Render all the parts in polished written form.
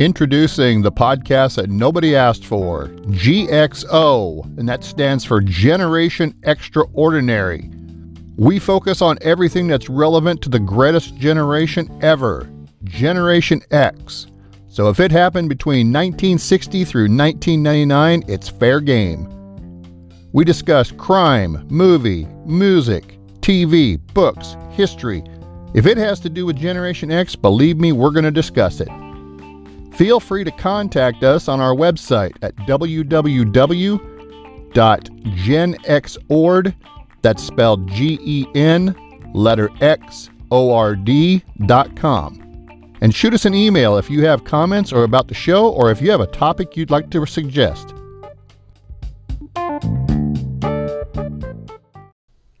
Introducing the podcast that nobody asked for, GXO, and that stands for Generation Extraordinary. We focus on everything that's relevant to the greatest generation ever, Generation X. So if it happened between 1960 through 1999, it's fair game. We discuss crime, movie, music, TV, books, history. If it has to do with Generation X, believe me, we're going to discuss it. Feel free to contact us on our website at www.genxord, that's spelled G-E-N, letter X-O-R-D.com. And shoot us an email if you have comments or about the show, or if you have a topic you'd like to suggest.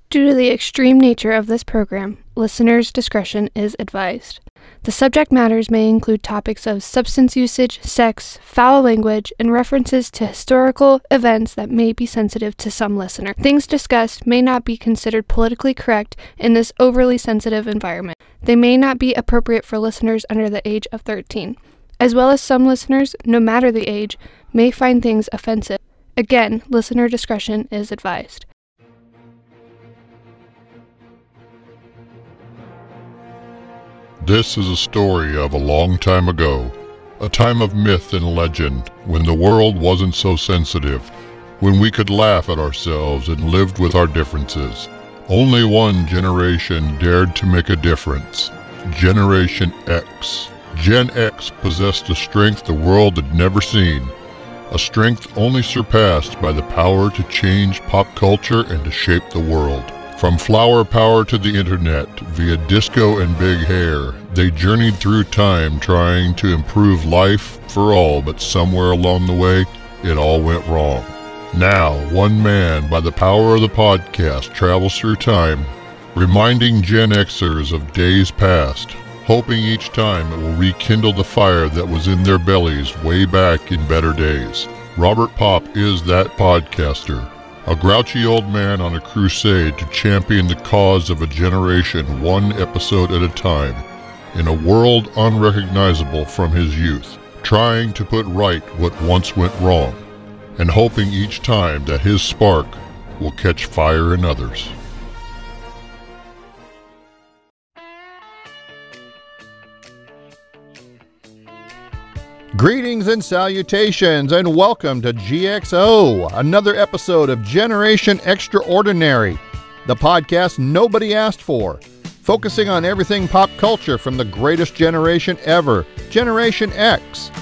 Due to the extreme nature of this program, listeners' discretion is advised. The subject matters may include topics of substance usage, sex, foul language, and references to historical events that may be sensitive to some listener. Things discussed may not be considered politically correct in this overly sensitive environment. They may not be appropriate for listeners under the age of 13, as well as some listeners, no matter the age, may find things offensive. Again, listener discretion is advised. This is a story of a long time ago, a time of myth and legend, when the world wasn't so sensitive, when we could laugh at ourselves and lived with our differences. Only one generation dared to make a difference. Generation X. Gen X possessed a strength the world had never seen, a strength only surpassed by the power to change pop culture and to shape the world. From flower power to the internet, via disco and big hair, they journeyed through time trying to improve life for all, but somewhere along the way, it all went wrong. Now, one man, by the power of the podcast, travels through time, reminding Gen Xers of days past, hoping each time it will rekindle the fire that was in their bellies way back in better days. Robert Pop is that podcaster. A grouchy old man on a crusade to champion the cause of a generation one episode at a time, in a world unrecognizable from his youth, trying to put right what once went wrong, and hoping each time that his spark will catch fire in others. Greetings and salutations, and welcome to GXO, another episode of Generation Extraordinary, the podcast nobody asked for, focusing on everything pop culture from the greatest generation ever, Generation X.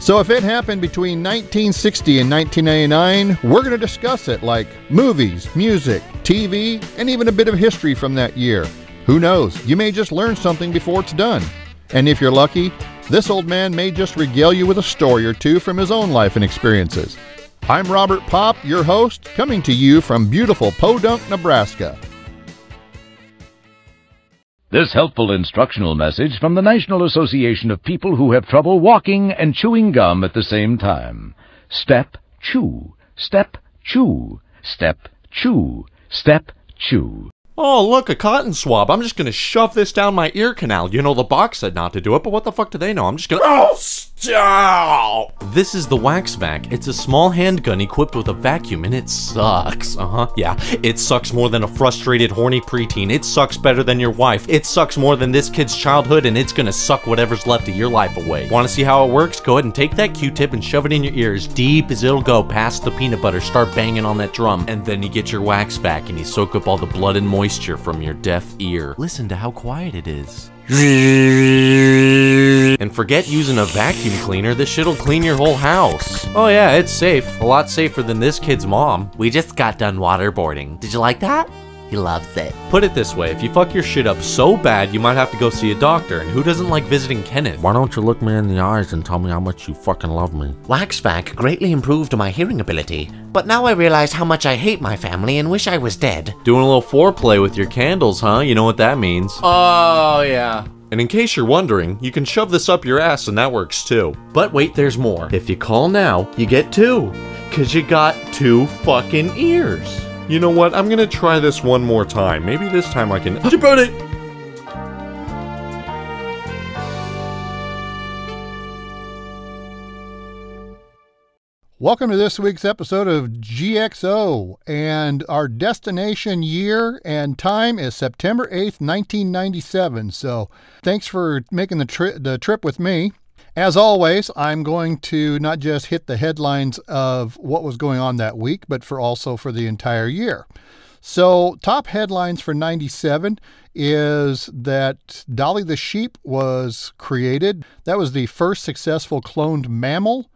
So if it happened between 1960 and 1999, we're going to discuss it, like movies, music, TV, and even a bit of history from that year. Who knows, you may just learn something before it's done. And if you're lucky, this old man may just regale you with a story or two from his own life and experiences. I'm Robert Pop, your host, coming to you from beautiful Podunk, Nebraska. This helpful instructional message from the National Association of People Who Have Trouble Walking and Chewing Gum at the Same Time. Step, chew. Step, chew. Step, chew. Step, chew. Oh, look, a cotton swab. I'm just going to shove this down my ear canal. You know, the box said not to do it, but what the fuck do they know? I'm just going to... Oh, stop! This is the Wax Vac. It's a small handgun equipped with a vacuum, and it sucks. Yeah. It sucks more than a frustrated, horny preteen. It sucks better than your wife. It sucks more than this kid's childhood, and it's going to suck whatever's left of your life away. Want to see how it works? Go ahead and take that Q-tip and shove it in your ears, deep as it'll go, past the peanut butter. Start banging on that drum, and then you get your Wax Vac, and you soak up all the blood and moisture from your deaf ear. Listen to how quiet it is. And forget using a vacuum cleaner, this shit'll clean your whole house. Oh yeah, it's safe. A lot safer than this kid's mom. We just got done waterboarding. Did you like that? He loves it. Put it this way, if you fuck your shit up so bad, you might have to go see a doctor, and who doesn't like visiting Kenneth? Why don't you look me in the eyes and tell me how much you fucking love me? Wax Vac greatly improved my hearing ability, but now I realize how much I hate my family and wish I was dead. Doing a little foreplay with your candles, huh? You know what that means. Oh, yeah. And in case you're wondering, you can shove this up your ass and that works too. But wait, there's more. If you call now, you get two, 'cause you got two fucking ears. You know what? I'm gonna try this one more time. Maybe this time I can... You burned it! Welcome to this week's episode of GXO, and our destination year and time is September 8th, 1997. So thanks for making the trip with me. As always, I'm going to not just hit the headlines of what was going on that week, but also for the entire year. So top headlines for 97 is that Dolly the sheep was created. That was the first successful cloned mammal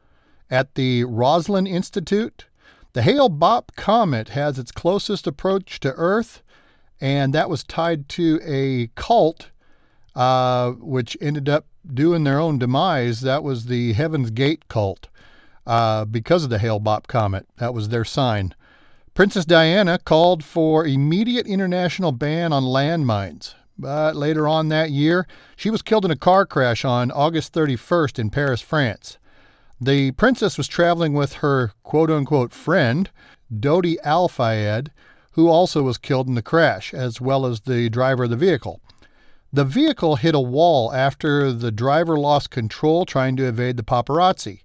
at the Roslin Institute. The Hale-Bopp comet has its closest approach to Earth, and that was tied to a cult which ended up doing their own demise. That was the Heaven's Gate cult because of the Hale-Bopp comet. That was their sign. Princess Diana called for immediate international ban on landmines, but later on that year, she was killed in a car crash on August 31st in Paris, France. The princess was traveling with her quote-unquote friend, Dodi Al-Fayed, who also was killed in the crash, as well as the driver of the vehicle. The vehicle hit a wall after the driver lost control trying to evade the paparazzi.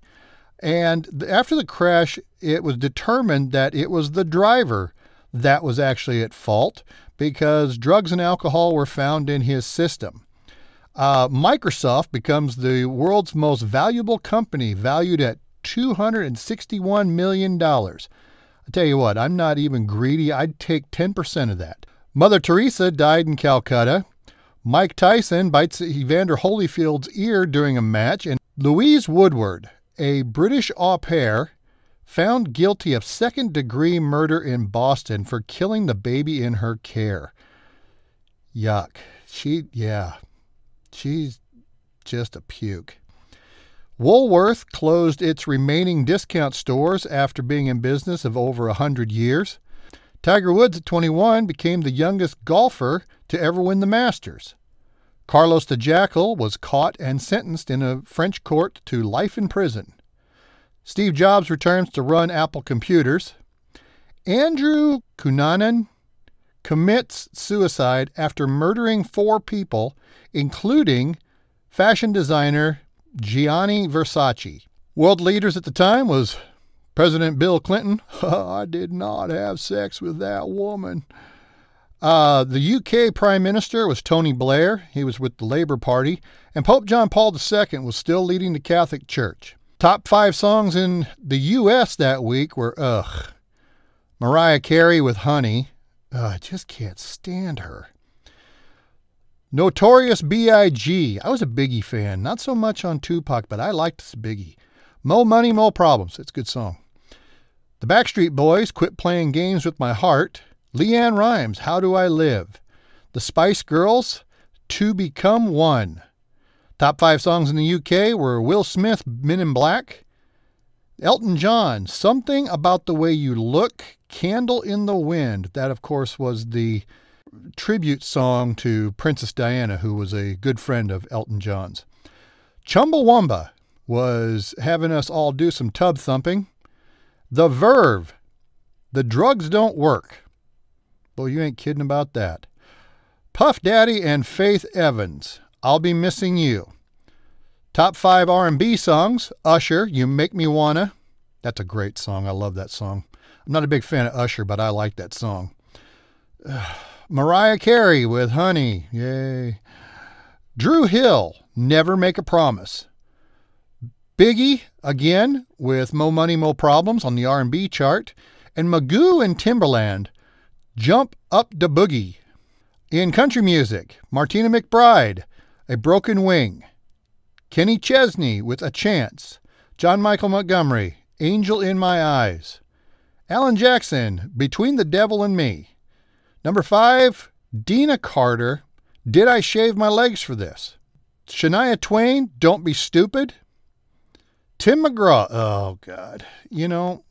And after the crash, it was determined that it was the driver that was actually at fault because drugs and alcohol were found in his system. Microsoft becomes the world's most valuable company, valued at $261 million. I tell you what, I'm not even greedy. I'd take 10% of that. Mother Teresa died in Calcutta. Mike Tyson bites Evander Holyfield's ear during a match, and Louise Woodward, a British au pair, found guilty of second-degree murder in Boston for killing the baby in her care. Yuck. She's just a puke. Woolworth closed its remaining discount stores after being in business of over 100 years. Tiger Woods at 21 became the youngest golfer to ever win the Masters. Carlos the Jackal was caught and sentenced in a French court to life in prison. Steve Jobs returns to run Apple computers. Andrew Cunanan commits suicide after murdering 4 people, including fashion designer Gianni Versace. World leaders at the time was President Bill Clinton. I did not have sex with that woman. The UK Prime Minister was Tony Blair. He was with the Labour Party. And Pope John Paul II was still leading the Catholic Church. Top 5 songs in the U.S. that week were, Mariah Carey with Honey. I just can't stand her. Notorious B.I.G. I was a Biggie fan. Not so much on Tupac, but I liked this Biggie. Mo Money, Mo Problems. It's a good song. The Backstreet Boys, Quit Playing Games With My Heart. Leanne Rimes, How Do I Live? The Spice Girls, To Become One. Top 5 songs in the UK were Will Smith, Men in Black. Elton John, Something About the Way You Look. Candle in the Wind. That, of course, was the tribute song to Princess Diana, who was a good friend of Elton John's. Chumbawamba was having us all do some tub thumping. The Verve, The Drugs Don't Work. Boy, you ain't kidding about that. Puff Daddy and Faith Evans, I'll Be Missing You. Top 5 R&B songs, Usher, You Make Me Wanna. That's a great song. I love that song. I'm not a big fan of Usher, but I like that song. Mariah Carey with Honey. Yay. Drew Hill, Never Make a Promise. Biggie, again, with Mo Money, Mo Problems on the R&B chart. And Magoo and Timberland, Jump Up the Boogie. In country music, Martina McBride, A Broken Wing. Kenny Chesney with A Chance. John Michael Montgomery, Angel in My Eyes. Alan Jackson, Between the Devil and Me. Number 5, Dina Carter, Did I Shave My Legs for This? Shania Twain, Don't Be Stupid. Tim McGraw, oh God. You know,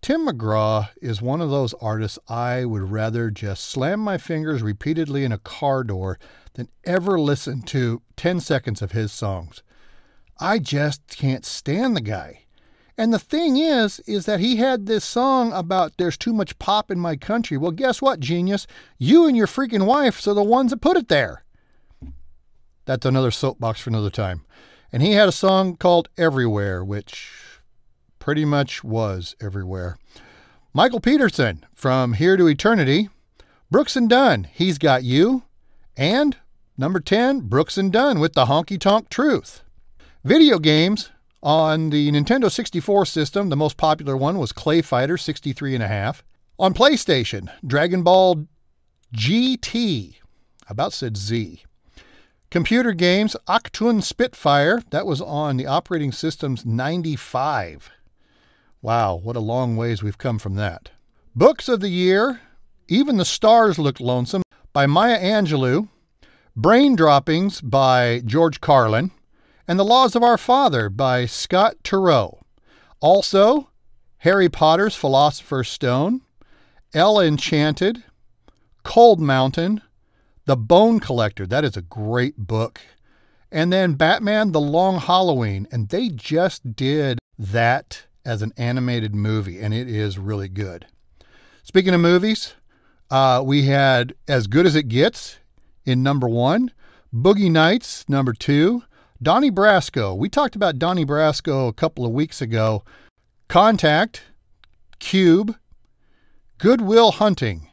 Tim McGraw is one of those artists I would rather just slam my fingers repeatedly in a car door than ever listen to 10 seconds of his songs. I just can't stand the guy. And the thing is that he had this song about there's too much pop in my country. Well, guess what, genius? You and your freaking wife are the ones that put it there. That's another soapbox for another time. And he had a song called Everywhere, which pretty much was everywhere. Michael Peterson, From Here to Eternity. Brooks and Dunn, He's Got You. And number 10, Brooks and Dunn with The Honky Tonk Truth. Video games on the Nintendo 64 system, the most popular one was Clay Fighter 63½. On PlayStation, Dragon Ball GT. I about said Z. Computer games, Octoon Spitfire. That was on the operating system's 95. Wow, what a long ways we've come from that. Books of the year, Even the Stars Looked Lonesome by Maya Angelou, Brain Droppings by George Carlin, and The Laws of Our Father by Scott Turow. Also, Harry Potter's Philosopher's Stone, Ella Enchanted, Cold Mountain, The Bone Collector. That is a great book. And then Batman, The Long Halloween. And they just did that as an animated movie, and it is really good. Speaking of movies, we had As Good As It Gets in number 1, Boogie Nights number 2, Donnie Brasco. We talked about Donnie Brasco a couple of weeks ago. Contact, Cube, Good Will Hunting,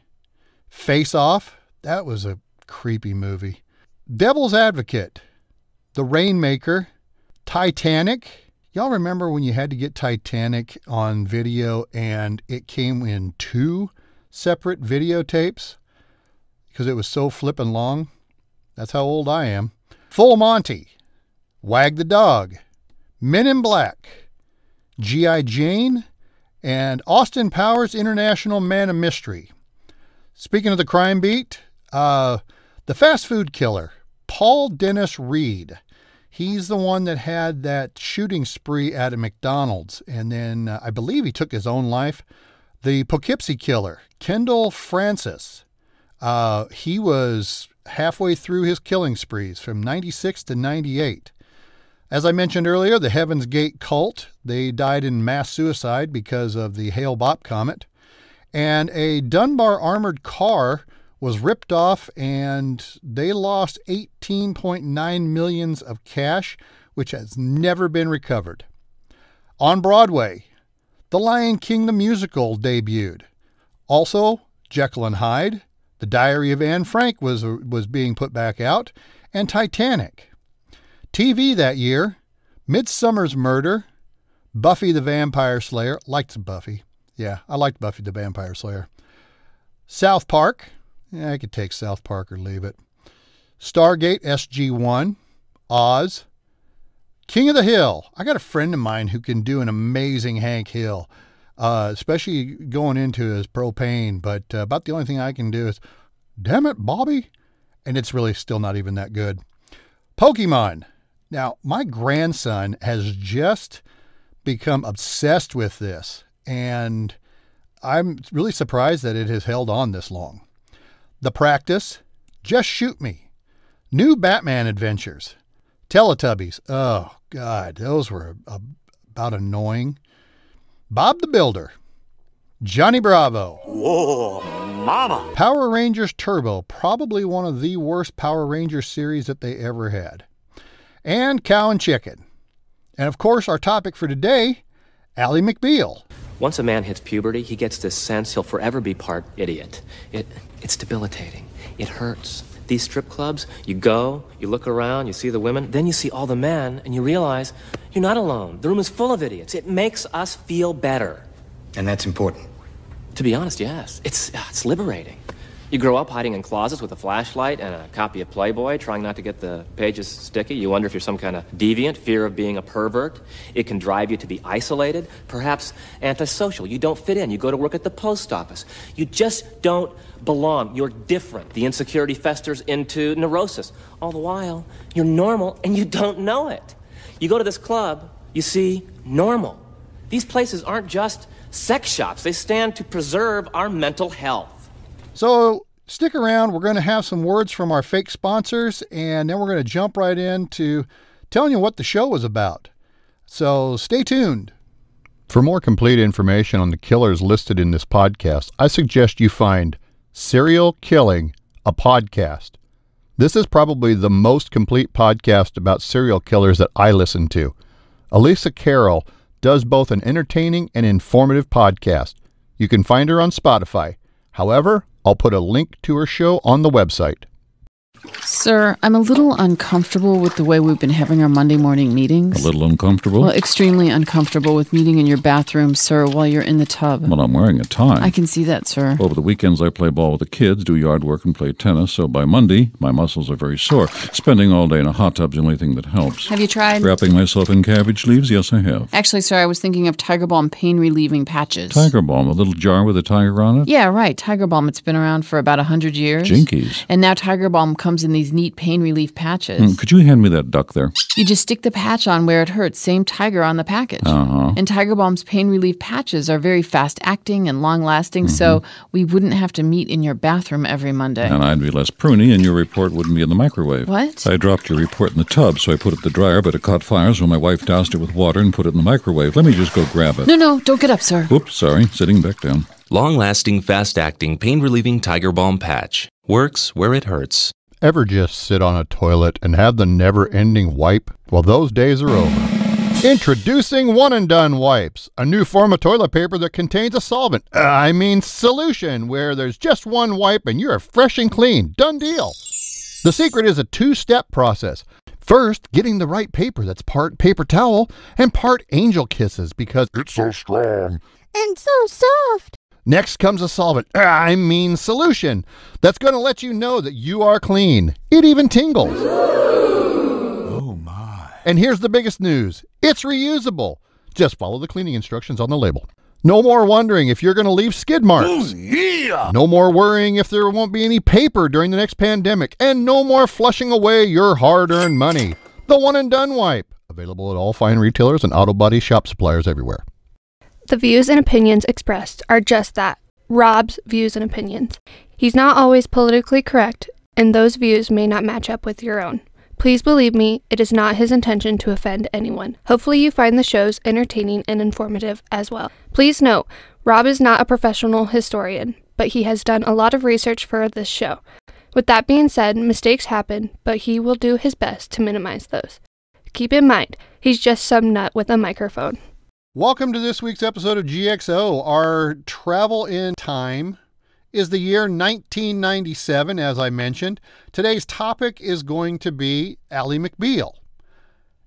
Face Off. That was a creepy movie. Devil's Advocate, The Rainmaker, Titanic. Y'all remember when you had to get Titanic on video and it came in 2 separate videotapes because it was so flippin' long? That's how old I am. Full Monty, Wag the Dog, Men in Black, G.I. Jane, and Austin Powers International Man of Mystery. Speaking of the crime beat, the fast food killer, Paul Dennis Reed. He's the one that had that shooting spree at a McDonald's, and then I believe he took his own life. The Poughkeepsie killer, Kendall Francis. He was halfway through his killing sprees from 96 to 98. As I mentioned earlier, the Heaven's Gate cult, they died in mass suicide because of the Hale-Bopp comet. And a Dunbar armored car was ripped off, and they lost $18.9 million of cash, which has never been recovered. On Broadway, The Lion King the Musical debuted. Also, Jekyll and Hyde, The Diary of Anne Frank was being put back out, and Titanic. TV that year, Midsummer's Murder, Buffy the Vampire Slayer. Liked Buffy. Yeah, I liked Buffy the Vampire Slayer. South Park. Yeah, I could take South Park or leave it. Stargate SG-1, Oz, King of the Hill. I got a friend of mine who can do an amazing Hank Hill, especially going into his propane, but about the only thing I can do is, damn it, Bobby, and it's really still not even that good. Pokemon. Now, my grandson has just become obsessed with this, and I'm really surprised that it has held on this long. The Practice, Just Shoot Me, New Batman Adventures, Teletubbies. Oh, God, those were about annoying. Bob the Builder, Johnny Bravo. Whoa, mama. Power Rangers Turbo, probably one of the worst Power Rangers series that they ever had. And Cow and Chicken. And, of course, our topic for today, Ally McBeal. Once a man hits puberty, he gets this sense he'll forever be part idiot. It's debilitating. It hurts. These strip clubs, you go, you look around, you see the women, then you see all the men, and you realize you're not alone. The room is full of idiots. It makes us feel better. And that's important. To be honest, yes. It's liberating. You grow up hiding in closets with a flashlight and a copy of Playboy, trying not to get the pages sticky. You wonder if you're some kind of deviant, fear of being a pervert. It can drive you to be isolated, perhaps antisocial. You don't fit in. You go to work at the post office. You just don't belong. You're different. The insecurity festers into neurosis. All the while, you're normal, and you don't know it. You go to this club, you see normal. These places aren't just sex shops. They stand to preserve our mental health. So stick around. We're going to have some words from our fake sponsors, and then we're going to jump right into telling you what the show was about. So stay tuned. For more complete information on the killers listed in this podcast, I suggest you find Serial Killing, a podcast. This is probably the most complete podcast about serial killers that I listen to. Alisa Carroll does both an entertaining and informative podcast. You can find her on Spotify. However, I'll put a link to her show on the website. Sir, I'm a little uncomfortable with the way we've been having our Monday morning meetings. A little uncomfortable? Well, extremely uncomfortable with meeting in your bathroom, sir, while you're in the tub. Well, I'm wearing a tie. I can see that, sir. Over the weekends, I play ball with the kids, do yard work, and play tennis, so by Monday, my muscles are very sore. Spending all day in a hot tub's the only thing that helps. Have you tried? Wrapping myself in cabbage leaves? Yes, I have. Actually, sir, I was thinking of Tiger Balm pain-relieving patches. Tiger Balm? A little jar with a tiger on it? Yeah, right. Tiger Balm. It's been around for about 100 years. Jinkies. And now Tiger Balm comes in these neat pain relief patches. Could you hand me that duck there? You just stick the patch on where it hurts. Same tiger on the package. Uh-huh. And Tiger Balm's pain relief patches are very fast acting and long lasting, so we wouldn't have to meet in your bathroom every Monday. And I'd be less pruny, and your report wouldn't be in the microwave. What? I dropped your report in the tub, so I put it in the dryer, but it caught fire, so my wife doused it with water and put it in the microwave. Let me just go grab it. No, don't get up, sir. Oops, sorry. Sitting back down. Long-lasting, fast-acting, pain-relieving Tiger Balm patch. Works where it hurts. Ever just sit on a toilet and have the never-ending wipe? Well, those days are over. Introducing One and Done Wipes, a new form of toilet paper that contains a solvent, solution, where there's just one wipe and you're fresh and clean. Done deal. The secret is a two-step process. First, getting the right paper that's part paper towel and part angel kisses because it's so strong and so soft. Next comes a solvent, solution, that's going to let you know that you are clean. It even tingles. Oh, my. And here's the biggest news. It's reusable. Just follow the cleaning instructions on the label. No more wondering if you're going to leave skid marks. Ooh, yeah. No more worrying if there won't be any paper during the next pandemic. And no more flushing away your hard-earned money. The One and Done Wipe. Available at all fine retailers and auto body shop suppliers everywhere. The views and opinions expressed are just that, Rob's views and opinions. He's not always politically correct, and those views may not match up with your own. Please believe me, it is not his intention to offend anyone. Hopefully you find the shows entertaining and informative as well. Please note, Rob is not a professional historian, but he has done a lot of research for this show. With that being said, mistakes happen, but he will do his best to minimize those. Keep in mind, he's just some nut with a microphone. Welcome to this week's episode of GXO. Our travel in time is the year 1997, as I mentioned. Today's topic is going to be Ally McBeal.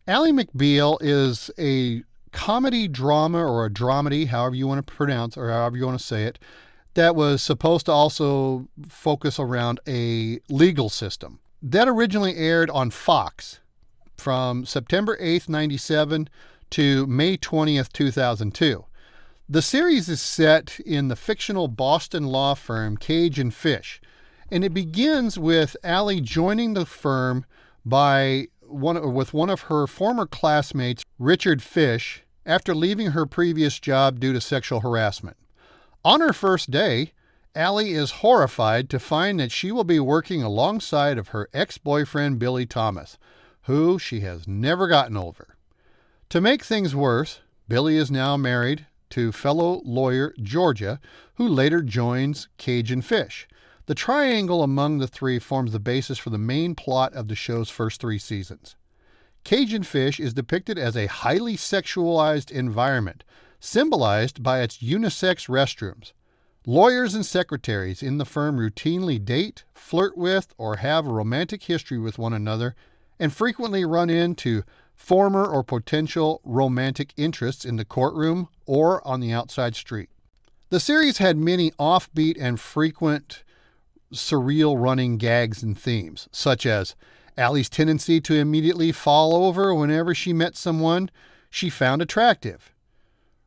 Ally McBeal is a comedy drama or a dramedy, however you want to pronounce or however you want to say it, that was supposed to also focus around a legal system. That originally aired on Fox from September 8th, 97 to May 20th, 2002. The series is set in the fictional Boston law firm Cage and Fish, and it begins with Ally joining the firm with one of her former classmates, Richard Fish, after leaving her previous job due to sexual harassment. On her first day, Ally is horrified to find that she will be working alongside of her ex-boyfriend Billy Thomas, who she has never gotten over. To make things worse, Billy is now married to fellow lawyer Georgia, who later joins Cage and Fish. The triangle among the three forms the basis for the main plot of the show's first three seasons. Cage and Fish is depicted as a highly sexualized environment, symbolized by its unisex restrooms. Lawyers and secretaries in the firm routinely date, flirt with, or have a romantic history with one another, and frequently run into former or potential romantic interests in the courtroom or on the outside street. The series had many offbeat and frequent surreal running gags and themes, such as Ally's tendency to immediately fall over whenever she met someone she found attractive,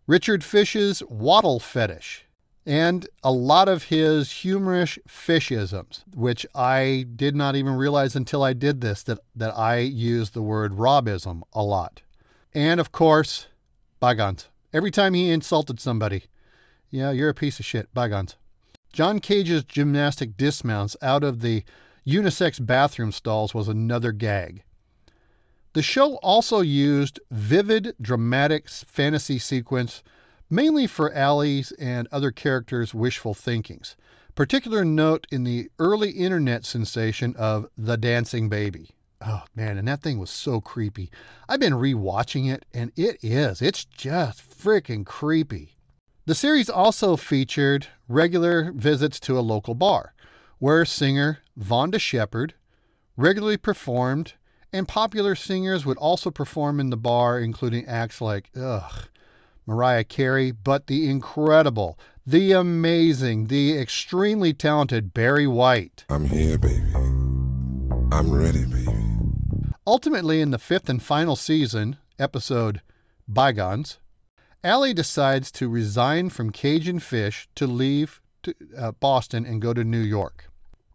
Richard Fish's waddle fetish, and a lot of his humorous fishisms, which I did not even realize until I did this, that I used the word Robism a lot. And, of course, bygones. Every time he insulted somebody, yeah, you're a piece of shit, bygones. John Cage's gymnastic dismounts out of the unisex bathroom stalls was another gag. The show also used vivid, dramatic fantasy sequence mainly for Ally's and other characters' wishful thinkings. Particular note in the early internet sensation of The Dancing Baby. Oh, man, and that thing was so creepy. I've been re-watching it, and it's just freaking creepy. The series also featured regular visits to a local bar, where singer Vonda Shepard regularly performed, and popular singers would also perform in the bar, including acts like Mariah Carey, but the incredible, the amazing, the extremely talented Barry White. I'm here, baby. I'm ready, baby. Ultimately, in the fifth and final season, episode Bygones, Allie decides to resign from Cajun Fish to leave to Boston and go to New York.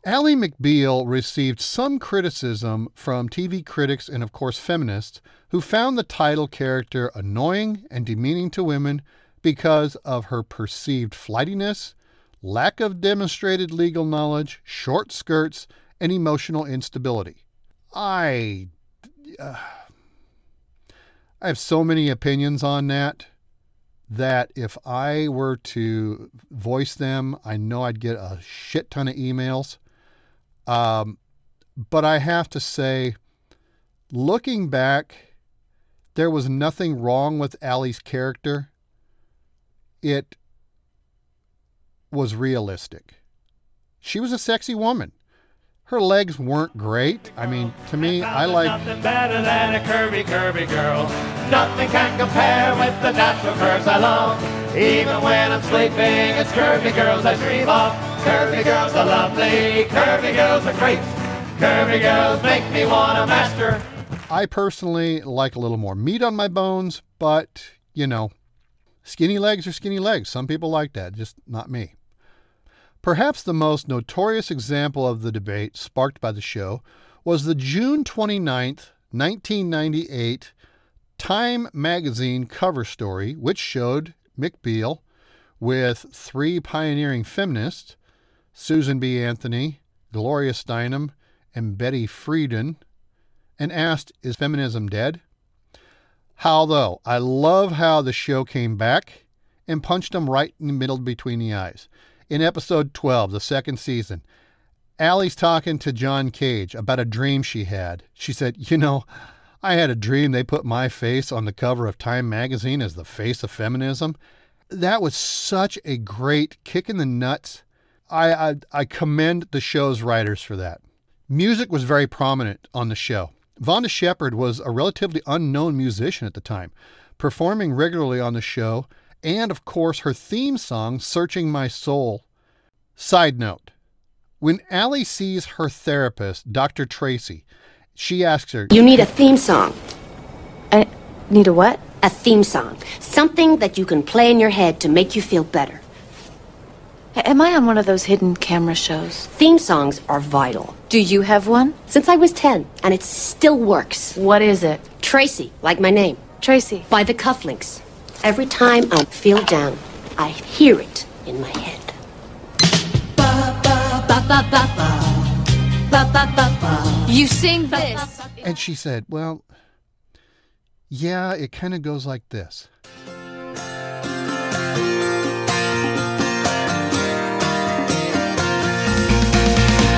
Allie McBeal received some criticism from TV critics and, of course, feminists who found the title character annoying and demeaning to women because of her perceived flightiness, lack of demonstrated legal knowledge, short skirts, and emotional instability. I have so many opinions on that if I were to voice them, I know I'd get a shit ton of emails. But I have to say, looking back, there was nothing wrong with Allie's character. It was realistic. She was a sexy woman. Her legs weren't great. I mean, to me, I like... Nothing better than a curvy, curvy girl. Nothing can compare with the natural curves I love. Even when I'm sleeping, it's curvy girls I dream of. Curvy girls are lovely. Curvy girls are great. Curvy girls make me want to master. I personally like a little more meat on my bones, but, you know, skinny legs are skinny legs. Some people like that, just not me. Perhaps the most notorious example of the debate sparked by the show was the June 29, 1998 Time magazine cover story, which showed McBeal with three pioneering feminists, Susan B. Anthony, Gloria Steinem, and Betty Friedan, and asked, "Is feminism dead?" How though? I love how the show came back and punched them right in the middle between the eyes. In episode 12, the second season, Allie's talking to John Cage about a dream she had. She said, "You know, I had a dream they put my face on the cover of Time magazine as the face of feminism." That was such a great kick in the nuts. I commend the show's writers for that. Music was very prominent on the show. Vonda Shepard was a relatively unknown musician at the time, performing regularly on the show, and, of course, her theme song, Searching My Soul. Side note, when Allie sees her therapist, Dr. Tracy, she asks her... You need a theme song. I need a what? A theme song. Something that you can play in your head to make you feel better. Am I on one of those hidden camera shows? Theme songs are vital. Do you have one? Since I was 10, and it still works. What is it? Tracy, like my name. Tracy. By the cufflinks. Every time I feel down, I hear it in my head. You sing this. And she said, well, yeah, it kind of goes like this.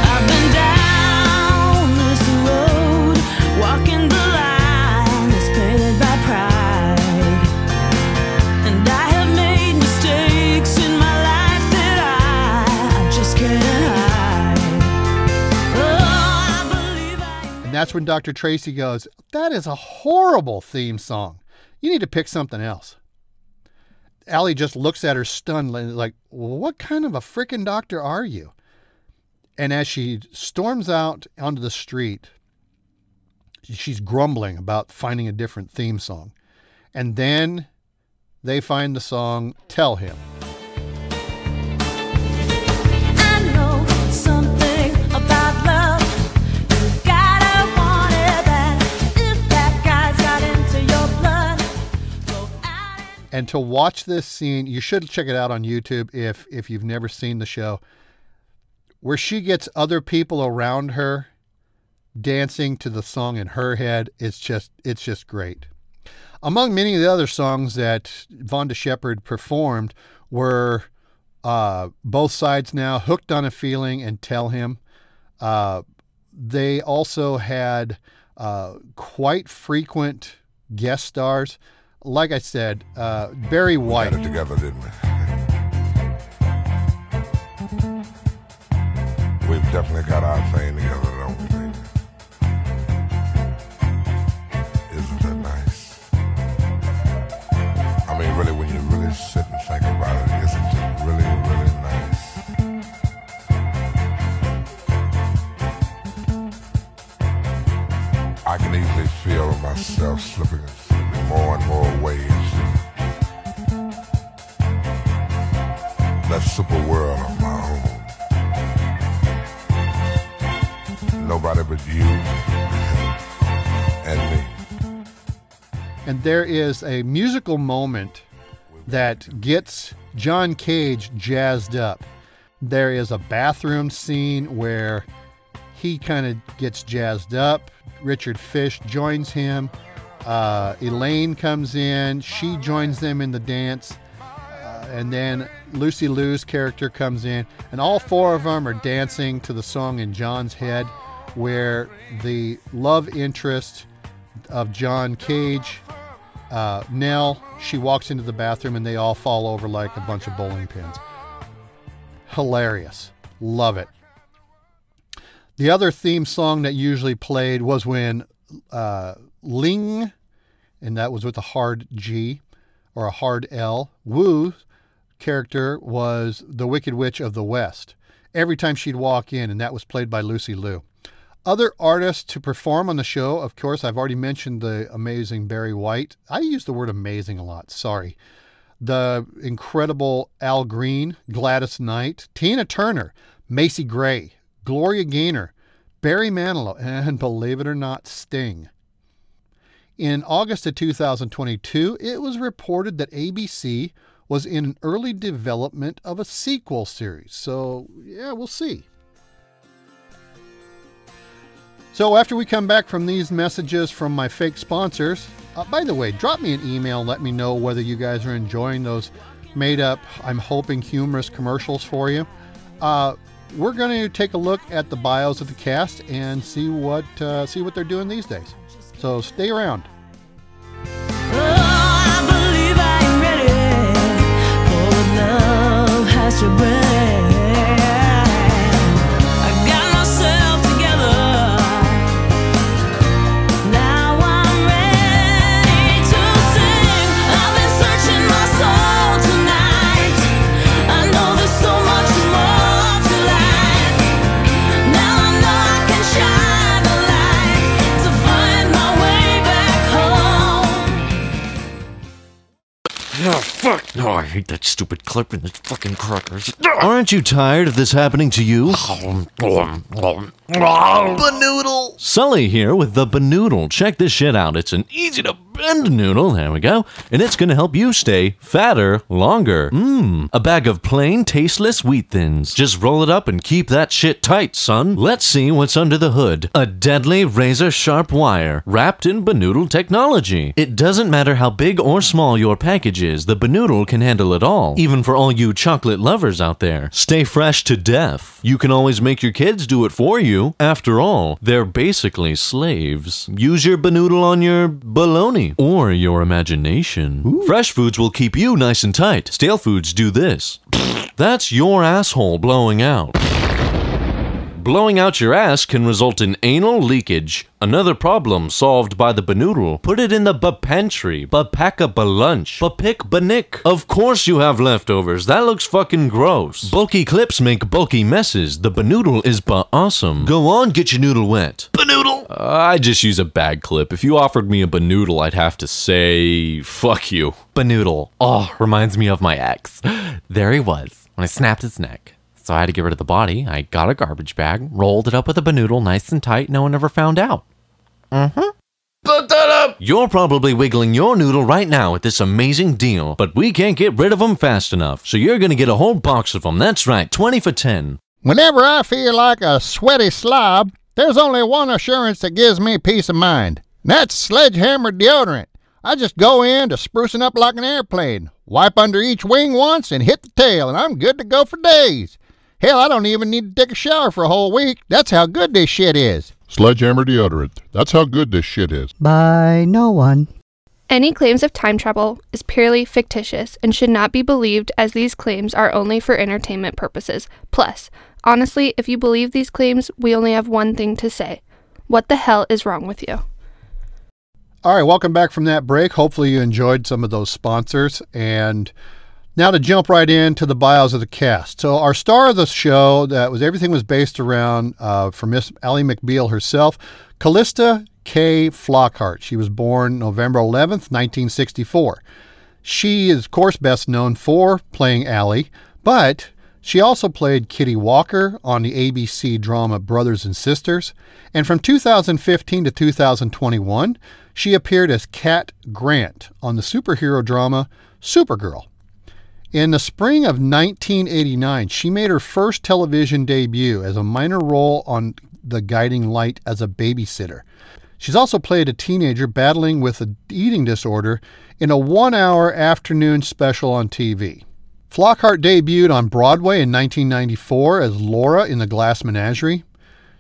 I've been down this road, walking the line that's painted by pride. That's when Dr. Tracy goes, that is a horrible theme song. You need to pick something else. Allie just looks at her stunned, like, well, what kind of a frickin' doctor are you? And as she storms out onto the street, she's grumbling about finding a different theme song. And then they find the song, Tell Him. And to watch this scene, you should check it out on YouTube if you've never seen the show, where she gets other people around her dancing to the song in her head. It's just great. Among many of the other songs that Vonda Shepard performed were Both Sides Now, Hooked on a Feeling, and Tell Him. They also had quite frequent guest stars. Like I said, Barry White. We got it together, didn't we? We've definitely got our thing together, don't we, baby? Isn't that nice? I mean, really, when you really sit and think about it, isn't it really, really nice? I can easily feel myself slipping more and more ways. That super world of my own. Nobody but you and me. And there is a musical moment that gets John Cage jazzed up. There is a bathroom scene where he kind of gets jazzed up. Richard Fish joins him. Elaine comes in. She joins them in the dance. And then Lucy Liu's character comes in. And all four of them are dancing to the song In John's Head, where the love interest of John Cage, Nell, she walks into the bathroom and they all fall over like a bunch of bowling pins. Hilarious. Love it. The other theme song that usually played was when Ling, and that was with a hard G or a hard L, Wu's character was the Wicked Witch of the West. Every time she'd walk in, and that was played by Lucy Liu. Other artists to perform on the show, of course, I've already mentioned the amazing Barry White. I use the word amazing a lot, sorry. The incredible Al Green, Gladys Knight, Tina Turner, Macy Gray, Gloria Gaynor, Barry Manilow, and believe it or not, Sting. In August of 2022, it was reported that ABC was in early development of a sequel series. So, yeah, we'll see. So after we come back from these messages from my fake sponsors, by the way, drop me an email. Let me know whether you guys are enjoying those made-up, I'm hoping, humorous commercials for you. We're going to take a look at the bios of the cast and see what they're doing these days. So stay around. Oh, I believe I am ready for what love has to bring. I got myself together. Now I'm ready to sing. I've been searching my soul tonight. I know there's so much more. Oh, fuck. No, I hate that stupid clip and the fucking crackers. Aren't you tired of this happening to you? Banoodle! Sully here with the Banoodle. Check this shit out. It's an easy-to-bend noodle. There we go. And it's gonna help you stay fatter longer. Mmm. A bag of plain, tasteless wheat thins. Just roll it up and keep that shit tight, son. Let's see what's under the hood. A deadly, razor-sharp wire wrapped in Banoodle technology. It doesn't matter how big or small your package is. The Banoodle can handle it all, even for all you chocolate lovers out there. Stay fresh to death. You can always make your kids do it for you. After all, they're basically slaves. Use your Banoodle on your baloney or your imagination. Ooh. Fresh foods will keep you nice and tight. Stale foods do this. That's your asshole blowing out. Blowing out your ass can result in anal leakage. Another problem solved by the Banoodle. Put it in the ba-pantry, ba-pack-a-ba-lunch, ba-pick-ba-nick. Of course you have leftovers. That looks fucking gross. Bulky clips make bulky messes. The Banoodle is ba-awesome. Go on, get your noodle wet. Banoodle! I just use a bag clip. If you offered me a Banoodle, I'd have to say, fuck you. Banoodle. Oh, reminds me of my ex. There he was when I snapped his neck. So I had to get rid of the body. I got a garbage bag, rolled it up with a Banoodle nice and tight. No one ever found out. You're probably wiggling your noodle right now with this amazing deal, but we can't get rid of them fast enough. So you're going to get a whole box of them. That's right, 20 for 10. Whenever I feel like a sweaty slob, there's only one assurance that gives me peace of mind. And that's Sledgehammer deodorant. I just go in to sprucing up like an airplane, wipe under each wing once and hit the tail, and I'm good to go for days. Hell, I don't even need to take a shower for a whole week. That's how good this shit is. Sledgehammer deodorant. That's how good this shit is. By no one. Any claims of time travel is purely fictitious and should not be believed, as these claims are only for entertainment purposes. Plus, honestly, if you believe these claims, we only have one thing to say. What the hell is wrong with you? All right, welcome back from that break. Hopefully you enjoyed some of those sponsors. And now to jump right into the bios of the cast. So our star of the show, that was everything was based around for Miss Ally McBeal herself, Callista K. Flockhart. She was born November 11th, 1964. She is, of course, best known for playing Ally, but she also played Kitty Walker on the ABC drama Brothers and Sisters. And from 2015 to 2021, she appeared as Cat Grant on the superhero drama Supergirl. In the spring of 1989, she made her first television debut as a minor role on The Guiding Light as a babysitter. She's also played a teenager battling with an eating disorder in a one-hour afternoon special on TV. Flockhart debuted on Broadway in 1994 as Laura in The Glass Menagerie.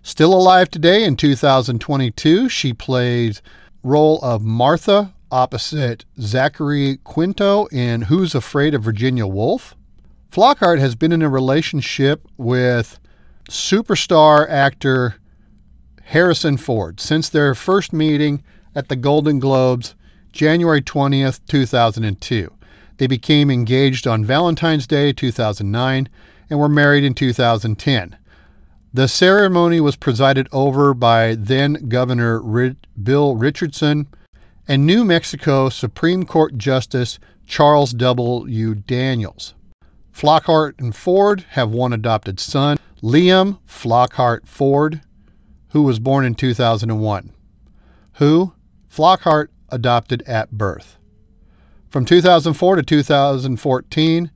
Still alive today in 2022, she plays the role of Martha opposite Zachary Quinto in Who's Afraid of Virginia Woolf. Flockhart has been in a relationship with superstar actor Harrison Ford since their first meeting at the Golden Globes, January 20th, 2002. They became engaged on Valentine's Day 2009 and were married in 2010. The ceremony was presided over by then Governor Bill Richardson and New Mexico Supreme Court Justice Charles W. Daniels. Flockhart and Ford have one adopted son, Liam Flockhart Ford, who was born in 2001, who Flockhart adopted at birth. From 2004 to 2014,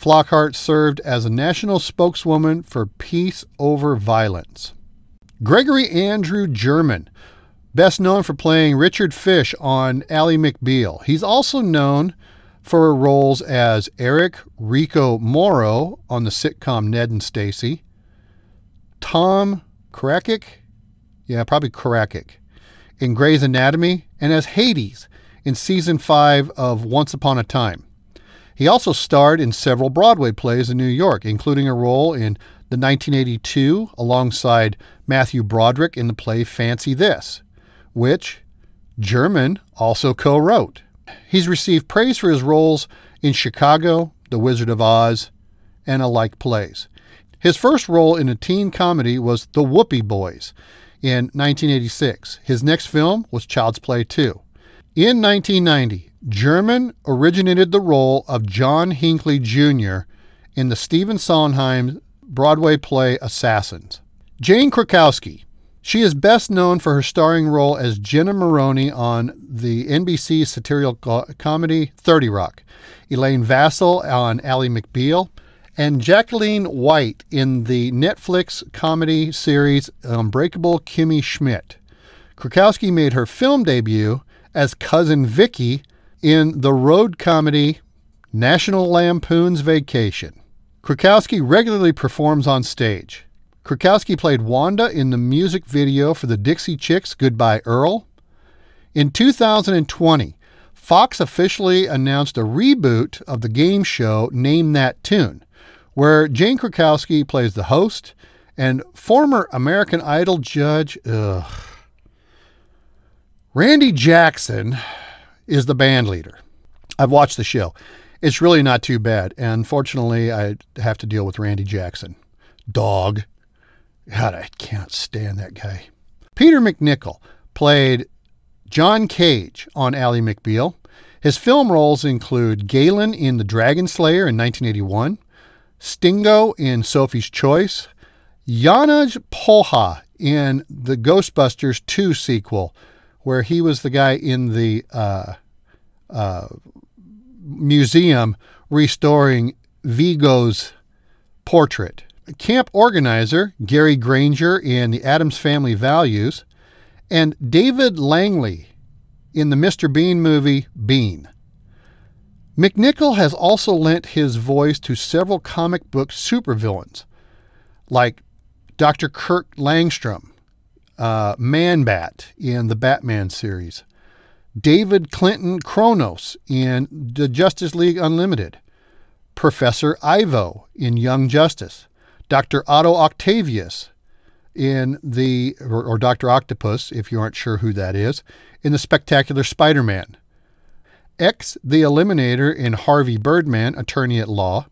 Flockhart served as a national spokeswoman for Peace Over Violence. Gregory Andrew German, best known for playing Richard Fish on Ally McBeal. He's also known for roles as Eric Rico Morrow on the sitcom Ned and Stacy, Tom Karakic, in Grey's Anatomy, and as Hades in Season 5 of Once Upon a Time. He also starred in several Broadway plays in New York, including a role in the 1982 alongside Matthew Broderick in the play Fancy This, which German also co-wrote. He's received praise for his roles in Chicago, The Wizard of Oz, and alike plays. His first role in a teen comedy was The Whoopie Boys in 1986. His next film was Child's Play 2. In 1990, German originated the role of John Hinckley Jr. in the Stephen Sondheim Broadway play Assassins. Jane Krakowski. She is best known for her starring role as Jenna Maroney on the NBC satirical comedy 30 Rock, Elaine Vassell on Ally McBeal, and Jacqueline White in the Netflix comedy series Unbreakable Kimmy Schmidt. Krakowski made her film debut as Cousin Vicky in the road comedy National Lampoon's Vacation. Krakowski regularly performs on stage. Krakowski played Wanda in the music video for the Dixie Chicks' Goodbye Earl. In 2020, Fox officially announced a reboot of the game show Name That Tune, where Jane Krakowski plays the host and former American Idol judge Randy Jackson is the band leader. I've watched the show. It's really not too bad. And unfortunately, I have to deal with Randy Jackson. Dog. God, I can't stand that guy. Peter McNichol played John Cage on Ally McBeal. His film roles include Galen in The Dragon Slayer in 1981, Stingo in Sophie's Choice, Janusz Polha in the Ghostbusters 2 sequel, where he was the guy in the museum restoring Vigo's portrait, camp organizer Gary Granger in The Addams Family Values, and David Langley in the Mr. Bean movie Bean. McNichol has also lent his voice to several comic book supervillains, like Dr. Kirk Langstrom, Man-Bat in the Batman series, David Clinton Kronos in the Justice League Unlimited, Professor Ivo in Young Justice, Dr. Otto Octavius in the, or Dr. Octopus, if you aren't sure who that is, in the Spectacular Spider-Man, X the Eliminator in Harvey Birdman, Attorney at Law,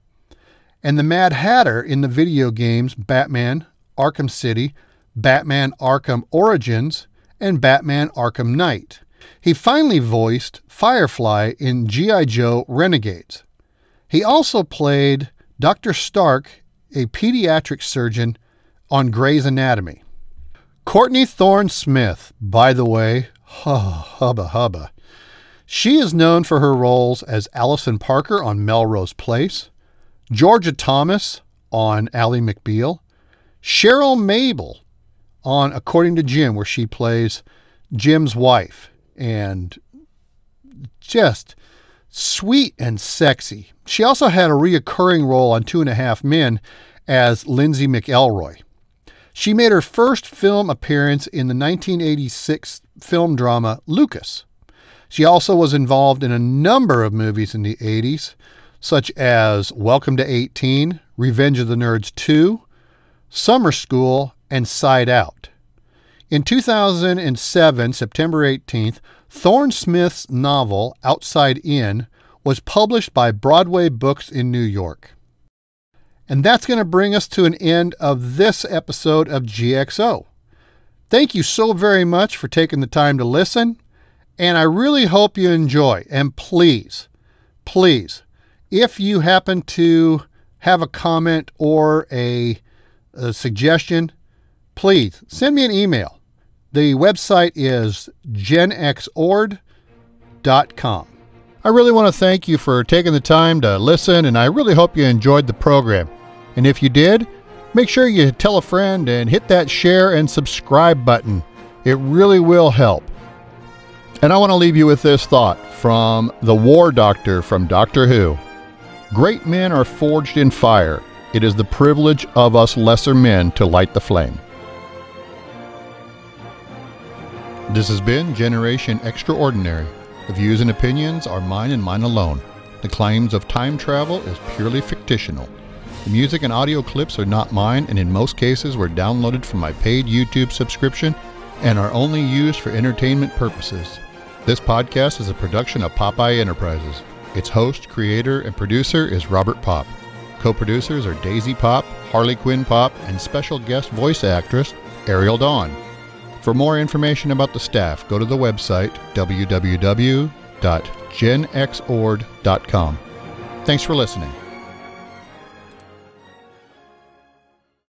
and the Mad Hatter in the video games Batman, Arkham City, Batman Arkham Origins, and Batman Arkham Knight. He finally voiced Firefly in G.I. Joe Renegades. He also played Dr. Stark, a pediatric surgeon, on Grey's Anatomy. Courtney Thorne Smith, by the way, hubba hubba. She is known for her roles as Allison Parker on Melrose Place, Georgia Thomas on Ally McBeal, Cheryl Mabel on According to Jim, where she plays Jim's wife, and just sweet and sexy. She also had a reoccurring role on 2.5 Men as Lindsay McElroy. She made her first film appearance in the 1986 film drama Lucas. She also was involved in a number of movies in the 80s, such as Welcome to 18, Revenge of the Nerds 2, Summer School, and Side Out. In 2007, September 18th, Thorne Smith's novel, Outside In, was published by Broadway Books in New York. And that's going to bring us to an end of this episode of GXO. Thank you so very much for taking the time to listen, and I really hope you enjoy. And please, please, if you happen to have a comment or a suggestion, please send me an email. The website is genxord.com. I really want to thank you for taking the time to listen, and I really hope you enjoyed the program. And if you did, make sure you tell a friend and hit that share and subscribe button. It really will help. And I want to leave you with this thought from the War Doctor from Doctor Who. Great men are forged in fire. It is the privilege of us lesser men to light the flame. This has been Generation Extraordinary. The views and opinions are mine and mine alone. The claims of time travel is purely fictional. The music and audio clips are not mine, and in most cases were downloaded from my paid YouTube subscription and are only used for entertainment purposes. This podcast is a production of Popeye Enterprises. Its host, creator, and producer is Robert Pop. Co-producers are Daisy Pop, Harley Quinn Pop, and special guest voice actress Ariel Dawn. For more information about the staff, go to the website www.genxord.com. Thanks for listening.